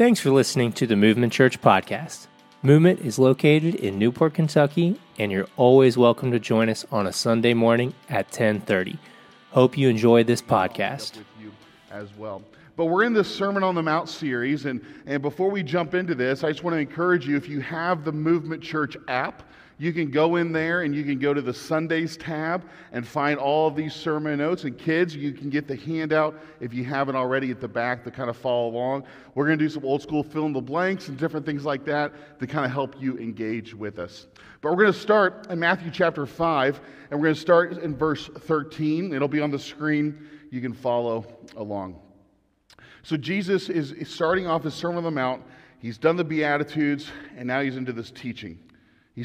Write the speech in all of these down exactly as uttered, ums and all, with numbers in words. Thanks for listening to the Movement Church podcast. Movement is located in Newport, Kentucky, and you're always welcome to join us on a Sunday morning at ten thirty. Hope you enjoy this podcast. With you as well. But we're in this Sermon on the Mount series, and, and before we jump into this, I just want to encourage you, if you have the Movement Church app, you can go in there and you can go to the Sundays tab and find all of these sermon notes. And kids, you can get the handout, if you haven't already, at the back to kind of follow along. We're going to do some old school fill in the blanks and different things like that to kind of help you engage with us. But we're going to start in Matthew chapter five, and we're going to start in verse thirteen. It'll be on the screen. You can follow along. So Jesus is starting off his Sermon on the Mount. He's done the Beatitudes, and now he's into this teaching. He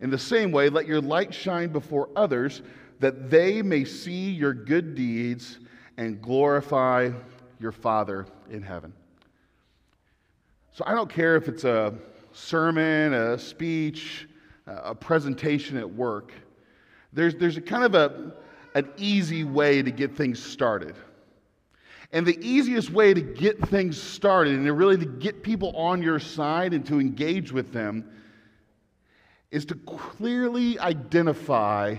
In the same way, let your light shine before others, that they may see your good deeds and glorify your Father in heaven." So I don't care if it's a sermon, a speech, a presentation at work. There's, there's a kind of a, an easy way to get things started. And the easiest way to get things started, and really to get people on your side and to engage with them, is to clearly identify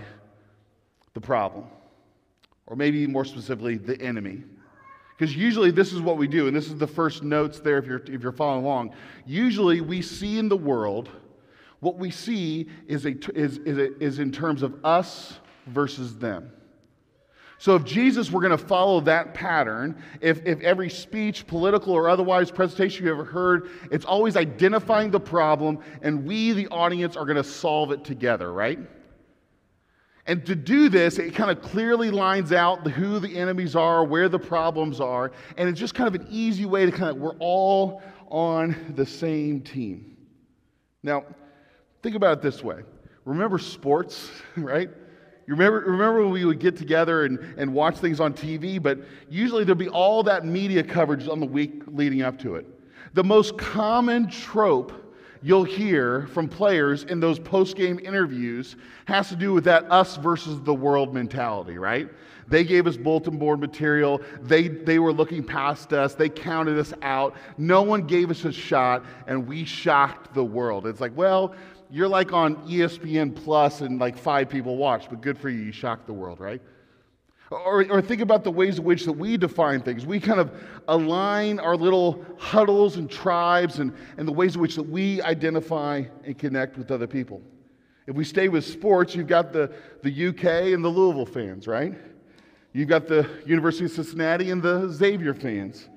the problem, or maybe more specifically, the enemy. Because usually this is what we do, and this is the first notes there if you're, if you're following along. Usually we see in the world, what we see is, a, is, is, a, is in terms of us versus them. So if Jesus were going to follow that pattern, if, if every speech, political or otherwise, presentation you ever heard, it's always identifying the problem, and we, the audience, are going to solve it together, right? And to do this, it kind of clearly lines out who the enemies are, where the problems are, and it's just kind of an easy way to kind of, we're all on the same team. Now, think about it this way. Remember sports, right? You remember, remember when we would get together and, and watch things on T V, but usually there'd be all that media coverage on the week leading up to it. The most common trope you'll hear from players in those post-game interviews has to do with that us versus the world mentality, right? They gave us bulletin board material. They, they were looking past us. They counted us out. No one gave us a shot, and we shocked the world. It's like, well, you're like on E S P N Plus and like five people watch, but good for you, you shocked the world, right? Or, or think about the ways in which that we define things. We kind of align our little huddles and tribes and, and the ways in which that we identify and connect with other people. If we stay with sports, you've got the, the U K and the Louisville fans, right? You've got the University of Cincinnati and the Xavier fans.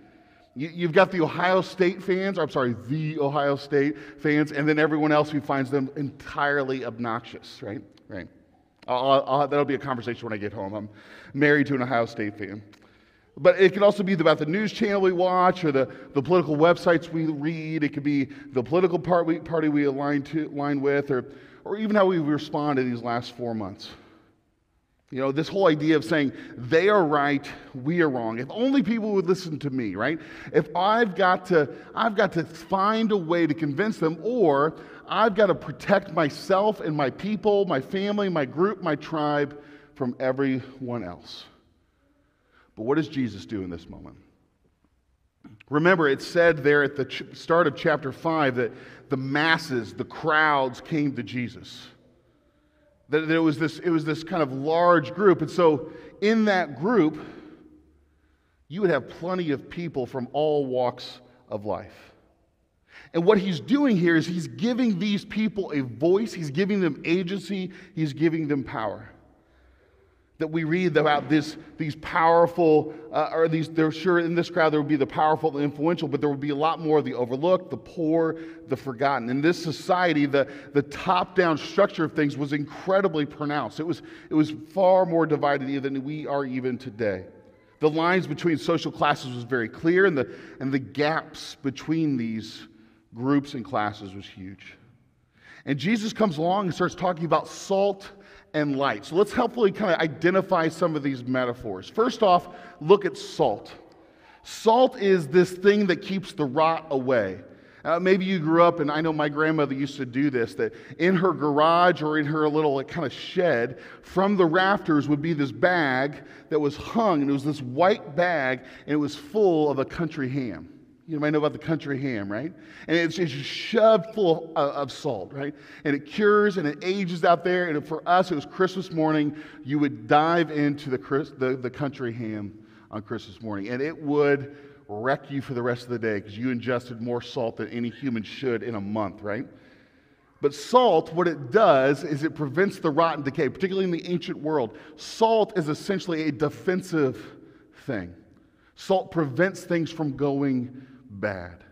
You've got the Ohio State fans, or I'm sorry, the Ohio State fans, and then everyone else who finds them entirely obnoxious, right? Right. I'll, I'll, that'll be a conversation when I get home. I'm married to an Ohio State fan. But it can also be about the news channel we watch or the, the political websites we read. It could be the political part we, party we align, to, align with or, or even how we respond in these last four months. You know, this whole idea of saying, they are right, we are wrong. If only people would listen to me, right? If I've got to, I've got to find a way to convince them, or I've got to protect myself and my people, my family, my group, my tribe from everyone else. But what does Jesus do in this moment? Remember, it said there at the ch- start of chapter five that the masses, the crowds came to Jesus. That it was this, it was this kind of large group. And so in that group, you would have plenty of people from all walks of life. And what he's doing here is he's giving these people a voice. He's giving them agency. He's giving them power. That we read about this, these powerful, uh, or these, they're sure in this crowd there would be the powerful, the influential, but there would be a lot more of the overlooked, the poor, the forgotten. In this society, the, the top-down structure of things was incredibly pronounced. It was, it was far more divided than we are even today. The lines between social classes was very clear, and the, and the gaps between these groups and classes was huge. And Jesus comes along and starts talking about salt and light. So let's helpfully kind of identify some of these metaphors. First off, look at salt. Salt is this thing that keeps the rot away. Uh, maybe you grew up, and I know my grandmother used to do this, that in her garage or in her little like, kind of shed, from the rafters would be this bag that was hung, and it was this white bag, and it was full of a country ham. You might know about the country ham, right? And it's, it's shoved full of, of salt, right? And it cures and it ages out there. And for us, it was Christmas morning. You would dive into the, the, the country ham on Christmas morning, and it would wreck you for the rest of the day because you ingested more salt than any human should in a month, right? But salt, what it does is it prevents the rot and decay, particularly in the ancient world. Salt is essentially a defensive thing. Salt prevents things from going bad.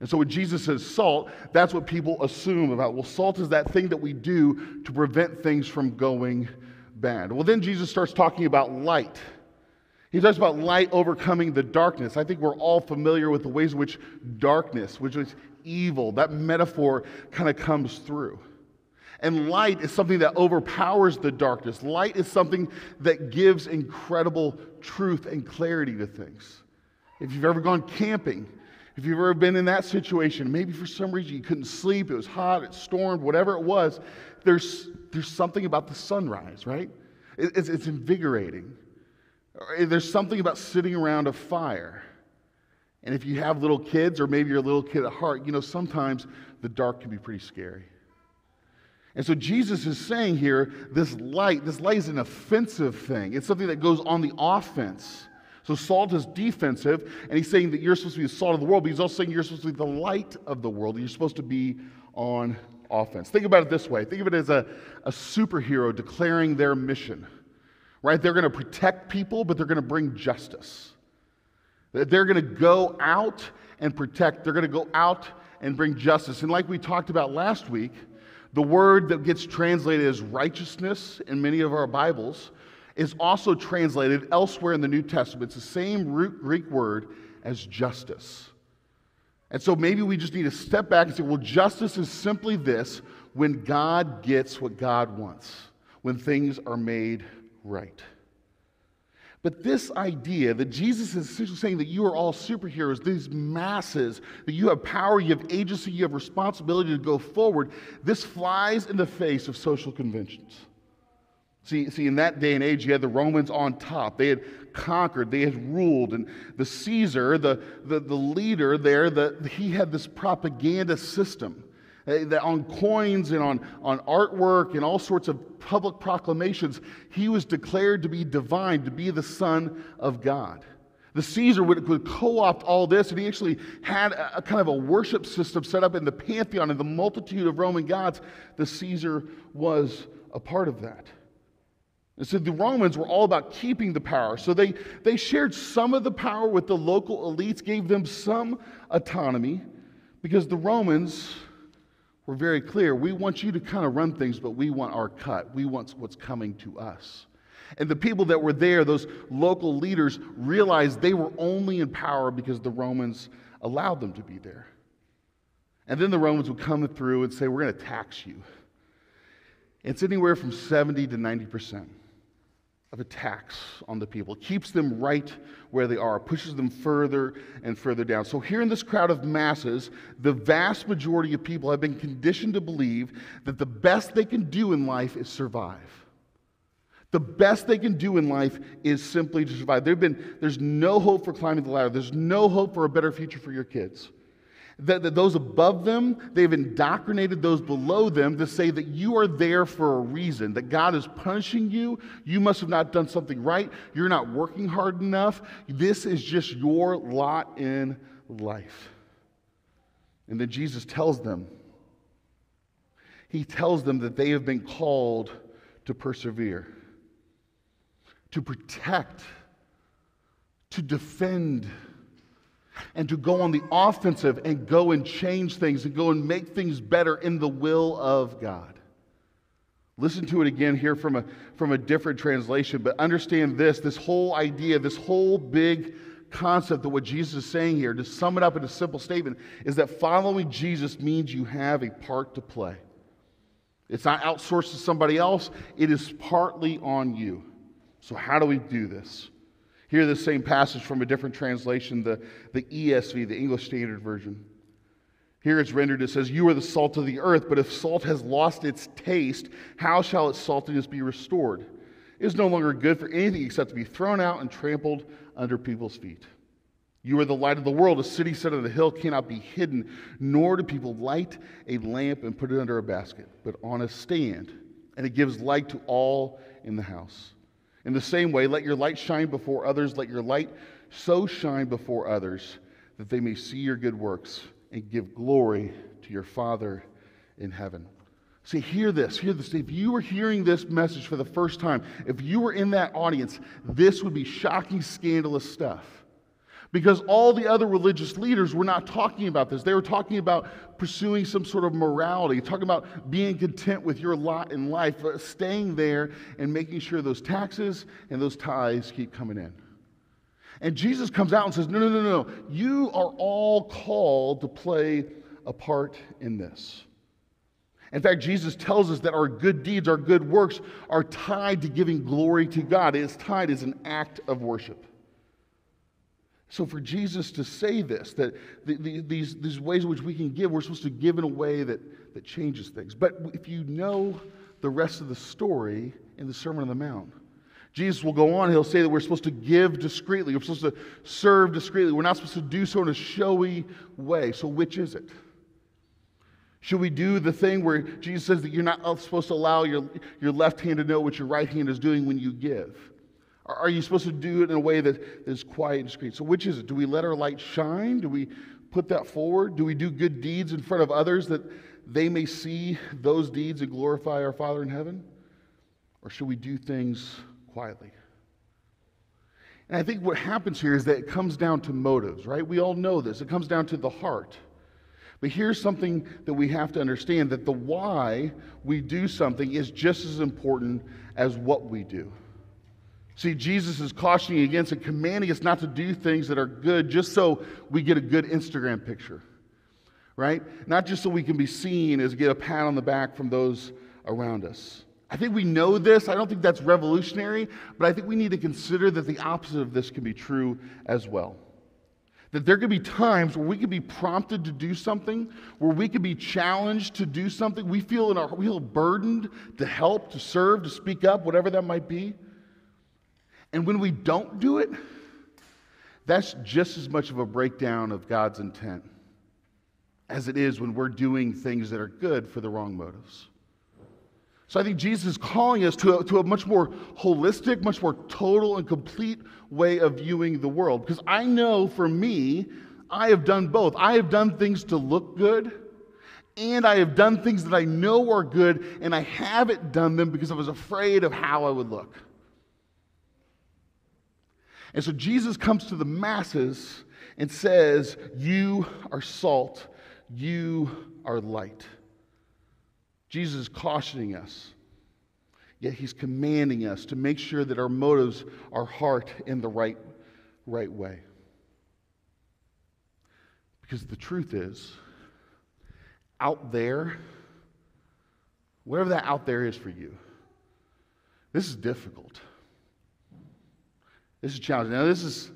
And so when Jesus says salt, that's what people assume about, well, salt is that thing that we do to prevent things from going bad. Well, then Jesus starts talking about light. He talks about light overcoming the darkness. I think we're all familiar with the ways in which darkness, which is evil, that metaphor kind of comes through. And light is something that overpowers the darkness. Light is something that gives incredible truth and clarity to things. If you've ever gone camping, if you've ever been in that situation, maybe for some reason you couldn't sleep, it was hot, it stormed, whatever it was, there's, there's something about the sunrise, right? It's, it's invigorating. There's something about sitting around a fire. And if you have little kids, or maybe you're a little kid at heart, you know, sometimes the dark can be pretty scary. And so Jesus is saying here, this light, this light is an offensive thing. It's something that goes on the offense. So salt is defensive, and he's saying that you're supposed to be the salt of the world, but he's also saying you're supposed to be the light of the world. You're supposed to be on offense. Think about it this way. Think of it as a, a superhero declaring their mission, right? They're going to protect people, but they're going to bring justice. They're going to go out and protect. They're going to go out and bring justice. And like we talked about last week, the word that gets translated as righteousness in many of our Bibles is also translated elsewhere in the New Testament. It's the same root Greek word as justice. And so maybe we just need to step back and say, well, justice is simply this: when God gets what God wants, when things are made right. But this idea that Jesus is essentially saying that you are all superheroes, these masses, that you have power, you have agency, you have responsibility to go forward, this flies in the face of social conventions. See, see, in that day and age, you had the Romans on top. They had conquered, they had ruled, and the Caesar, the, the, the leader there, the, he had this propaganda system that on coins and on, on artwork and all sorts of public proclamations, he was declared to be divine, to be the Son of God. The Caesar would, would co-opt all this, and he actually had a, a kind of a worship system set up in the Pantheon and the multitude of Roman gods. The Caesar was a part of that. And so the Romans were all about keeping the power. So they, they shared some of the power with the local elites, gave them some autonomy, because the Romans were very clear. We want you to kind of run things, but we want our cut. We want what's coming to us. And the people that were there, those local leaders, realized they were only in power because the Romans allowed them to be there. And then the Romans would come through and say, we're going to tax you. It's anywhere from seventy to ninety percent of a tax on the people. It keeps them right where they are, pushes them further and further down. So here in this crowd of masses, the vast majority of people have been conditioned to believe that the best they can do in life is survive. The best they can do in life is simply to survive. There've been, there's no hope for climbing the ladder. There's no hope for a better future for your kids. That, that those above them, they've indoctrinated those below them to say that you are there for a reason, that God is punishing you, you must have not done something right, you're not working hard enough, this is just your lot in life. And then Jesus tells them, he tells them that they have been called to persevere, to protect, to defend, and to go on the offensive and go and change things and go and make things better in the will of God. Listen to it again here from a, from a different translation, but understand this, this whole idea, this whole big concept of what Jesus is saying here, to sum it up in a simple statement, is that following Jesus means you have a part to play. It's not outsourced to somebody else. It is partly on you. So how do we do this? Hear the same passage from a different translation, the, the E S V, the English Standard Version. Here it's rendered, it says, "You are the salt of the earth, but if salt has lost its taste, how shall its saltiness be restored? It is no longer good for anything except to be thrown out and trampled under people's feet. You are the light of the world. A city set on a hill cannot be hidden, nor do people light a lamp and put it under a basket, but on a stand, and it gives light to all in the house. In the same way, let your light shine before others. Let your light so shine before others that they may see your good works and give glory to your Father in heaven." See, hear this, hear this. If you were hearing this message for the first time, if you were in that audience, this would be shocking, scandalous stuff. Because all the other religious leaders were not talking about this. They were talking about pursuing some sort of morality, talking about being content with your lot in life, staying there and making sure those taxes and those tithes keep coming in. And Jesus comes out and says, no, no, no, no, you are all called to play a part in this. In fact, Jesus tells us that our good deeds, our good works, are tied to giving glory to God. It is tied as an act of worship. So for Jesus to say this, that the, the, these, these ways in which we can give, we're supposed to give in a way that, that changes things. But if you know the rest of the story in the Sermon on the Mount, Jesus will go on, he'll say that we're supposed to give discreetly, we're supposed to serve discreetly, we're not supposed to do so in a showy way. So which is it? Should we do the thing where Jesus says that you're not supposed to allow your, your left hand to know what your right hand is doing when you give? Or are you supposed to do it in a way that, that is quiet and discreet? So which is it? Do we let our light shine? Do we put that forward? Do we do good deeds in front of others that they may see those deeds and glorify our Father in heaven? Or should we do things quietly? And I think what happens here is that it comes down to motives, right? We all know this. It comes down to the heart. But here's something that we have to understand, that the why we do something is just as important as what we do. See, Jesus is cautioning against and commanding us not to do things that are good just so we get a good Instagram picture, right? Not just so we can be seen as get a pat on the back from those around us. I think we know this. I don't think that's revolutionary, but I think we need to consider that the opposite of this can be true as well. That there could be times where we could be prompted to do something, where we could be challenged to do something. We feel in our we feel burdened to help, to serve, to speak up, whatever that might be. And when we don't do it, that's just as much of a breakdown of God's intent as it is when we're doing things that are good for the wrong motives. So I think Jesus is calling us to a, to a much more holistic, much more total and complete way of viewing the world. Because I know for me, I have done both. I have done things to look good, and I have done things that I know are good, and I haven't done them because I was afraid of how I would look. And so Jesus comes to the masses and says, you are salt, you are light. Jesus is cautioning us, yet he's commanding us to make sure that our motives are heart in the right, right way. Because the truth is, out there, whatever that out there is for you, this is difficult. This is challenging. Now, this is,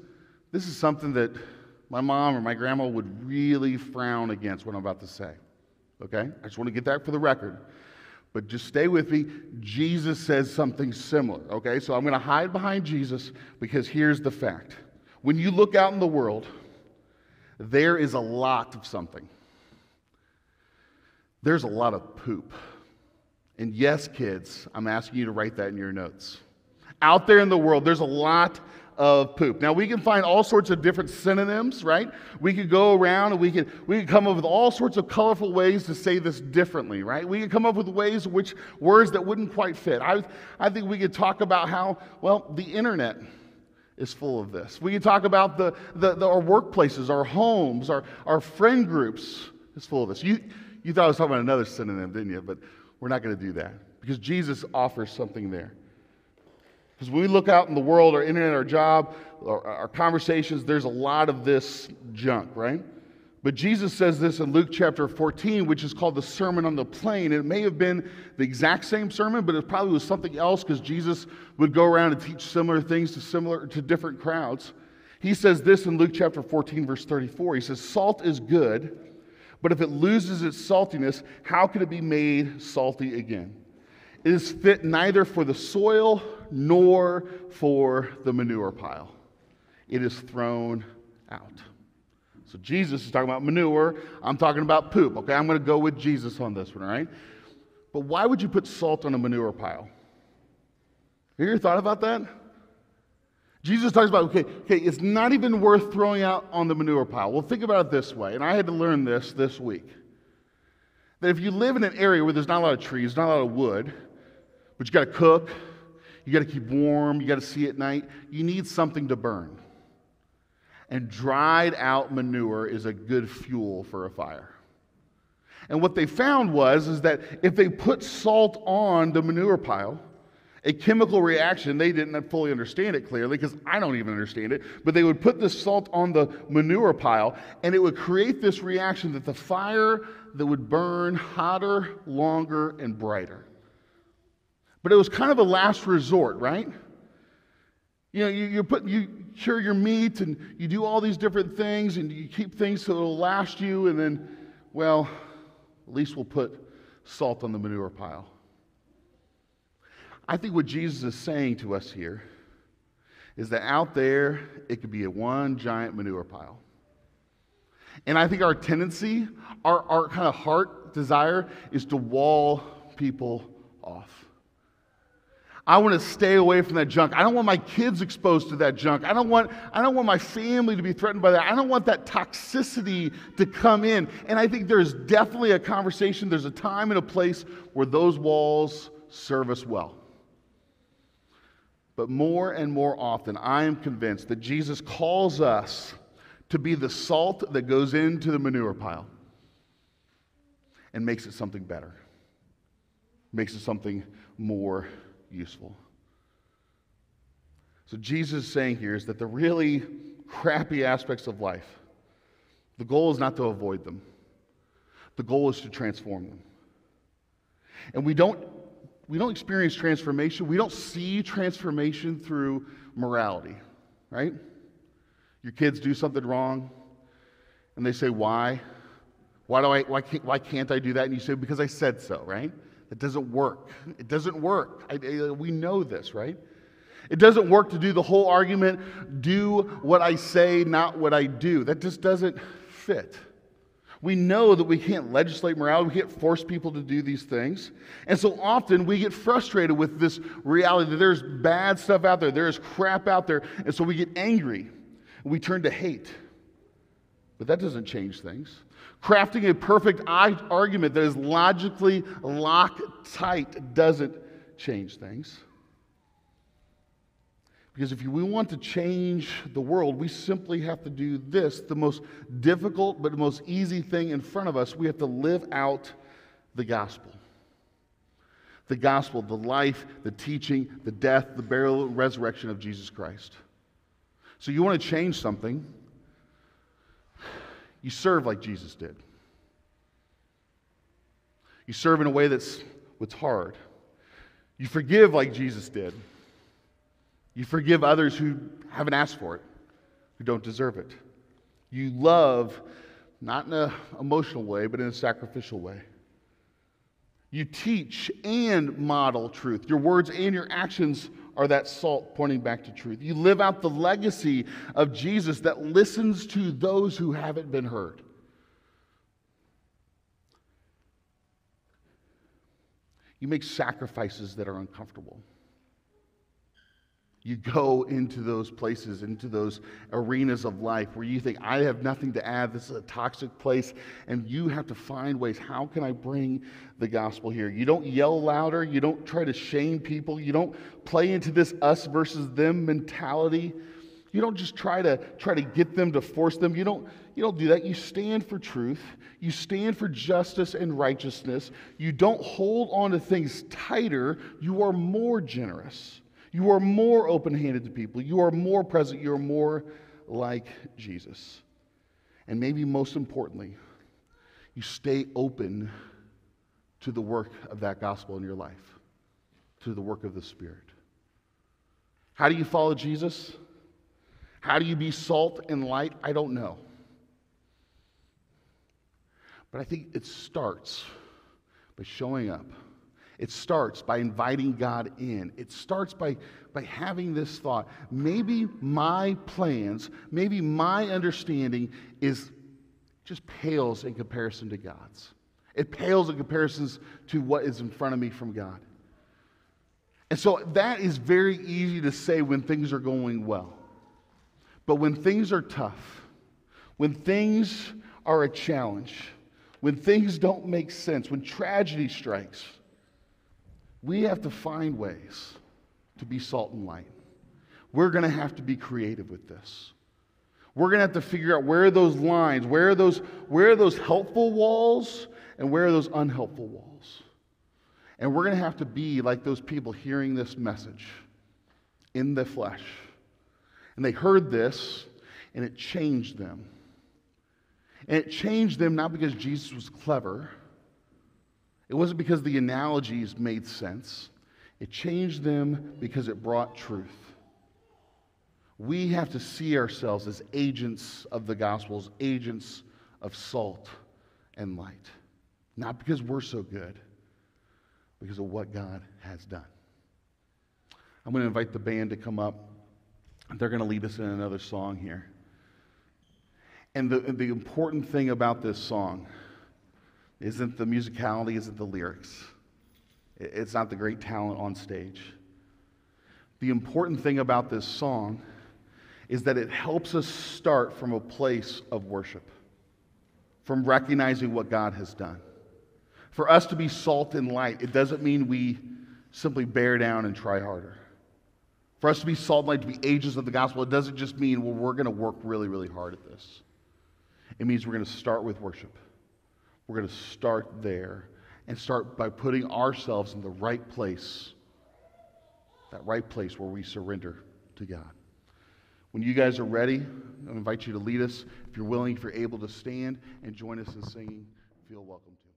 this is something that my mom or my grandma would really frown against what I'm about to say. Okay? I just want to get that for the record. But just stay with me. Jesus says something similar. Okay? So I'm going to hide behind Jesus because here's the fact. When you look out in the world, there is a lot of something. There's a lot of poop. And yes, kids, I'm asking you to write that in your notes. Out there in the world, there's a lot of poop. Now, we can find all sorts of different synonyms, right? We could go around and we could we could come up with all sorts of colorful ways to say this differently, right? We could come up with ways in which words that wouldn't quite fit. I, I think we could talk about how, well, the internet is full of this. We could talk about the, the, the our workplaces, our homes, our, our friend groups is full of this. You, you thought I was talking about another synonym, didn't you? But we're not going to do that because Jesus offers something there. Because when we look out in the world, our internet, our job, our, our conversations, there's a lot of this junk, right? But Jesus says this in Luke chapter fourteen, which is called the Sermon on the Plain. It may have been the exact same sermon, but it probably was something else because Jesus would go around and teach similar things to similar to different crowds. He says this in Luke chapter fourteen, verse thirty-four. He says, "Salt is good, but if it loses its saltiness, how can it be made salty again? It is fit neither for the soil nor for the manure pile. It is thrown out." So Jesus is talking about manure. I'm talking about poop. Okay, I'm going to go with Jesus on this one, all right? But why would you put salt on a manure pile? Have you ever thought about that? Jesus talks about, okay, okay, it's not even worth throwing out on the manure pile. Well, think about it this way, and I had to learn this this week, that if you live in an area where there's not a lot of trees, not a lot of wood, but you got to cook, you got to keep warm, you got to see at night, you need something to burn. And dried out manure is a good fuel for a fire. And what they found was is that if they put salt on the manure pile, a chemical reaction, they didn't fully understand it clearly because I don't even understand it, but they would put this salt on the manure pile and it would create this reaction that the fire that would burn hotter, longer, and brighter. But it was kind of a last resort, right? You know, you, you put you cure your meat and you do all these different things and you keep things so it'll last you, and then, well, at least we'll put salt on the manure pile. I think what Jesus is saying to us here is that out there it could be a one giant manure pile. And I think our tendency, our, our kind of heart desire is to wall people off. I want to stay away from that junk. I don't want my kids exposed to that junk. I don't want, I don't want my family to be threatened by that. I don't want that toxicity to come in. And I think there's definitely a conversation, there's a time and a place where those walls serve us well. But more and more often, I am convinced that Jesus calls us to be the salt that goes into the manure pile and makes it something better, makes it something more useful. So Jesus is saying here is that the really crappy aspects of life, the goal is not to avoid them. The goal is to transform them. And we don't we don't experience transformation. We don't see transformation through morality, right? Your kids do something wrong and they say, why? Why do I why can't why can't I do that? And you say, because I said so, right? It doesn't work. It doesn't work. I, I, we know this, right? It doesn't work to do the whole argument, do what I say, not what I do. That just doesn't fit. We know that we can't legislate morality. We can't force people to do these things. And so often we get frustrated with this reality that there's bad stuff out there. There's crap out there. And so we get angry. We turn to hate. But that doesn't change things. Crafting a perfect argument that is logically locktight doesn't change things. Because if we want to change the world, we simply have to do this, the most difficult but the most easy thing in front of us. We have to live out the gospel. The gospel, the life, the teaching, the death, the burial, and resurrection of Jesus Christ. So you want to change something, you serve like Jesus did. You serve in a way that's what's hard. You forgive like Jesus did. You forgive others who haven't asked for it, who don't deserve it. You love, not in an emotional way, but in a sacrificial way. You teach and model truth. Your words and your actions are that salt pointing back to truth. You live out the legacy of Jesus that listens to those who haven't been heard. You make sacrifices that are uncomfortable. You go into those places, into those arenas of life where you think, I have nothing to add, this is a toxic place, and you have to find ways, how can I bring the gospel here? You don't yell louder, you don't try to shame people, you don't play into this us versus them mentality. You don't just try to try to get them to force them. You don't you don't do that. You stand for truth. You stand for justice and righteousness. You don't hold on to things tighter. You are more generous. You are more open-handed to people. You are more present. You are more like Jesus. And maybe most importantly, you stay open to the work of that gospel in your life, to the work of the Spirit. How do you follow Jesus? How do you be salt and light? I don't know. But I think it starts by showing up. It starts by inviting God in. It starts by, by having this thought. Maybe my plans, maybe my understanding is just pales in comparison to God's. It pales in comparison to what is in front of me from God. And so that is very easy to say when things are going well. But when things are tough, when things are a challenge, when things don't make sense, when tragedy strikes, we have to find ways to be salt and light. We're going to have to be creative with this. We're going to have to figure out where are those lines, where are those, where are those helpful walls, and where are those unhelpful walls. And we're going to have to be like those people hearing this message in the flesh. And they heard this, and it changed them. And it changed them not because Jesus was clever. It wasn't because the analogies made sense. It changed them because it brought truth. We have to see ourselves as agents of the gospels, agents of salt and light. Not because we're so good, because of what God has done. I'm going to invite the band to come up. They're going to lead us in another song here. And the, the important thing about this song isn't the musicality, isn't the lyrics. It's not the great talent on stage. The important thing about this song is that it helps us start from a place of worship, from recognizing what God has done. For us to be salt and light, it doesn't mean we simply bear down and try harder. For us to be salt and light, to be agents of the gospel, it doesn't just mean, well, we're going to work really, really hard at this. It means we're going to start with worship. We're going to start there and start by putting ourselves in the right place, that right place where we surrender to God. When you guys are ready, I invite you to lead us. If you're willing, if you're able to stand and join us in singing, feel welcome to.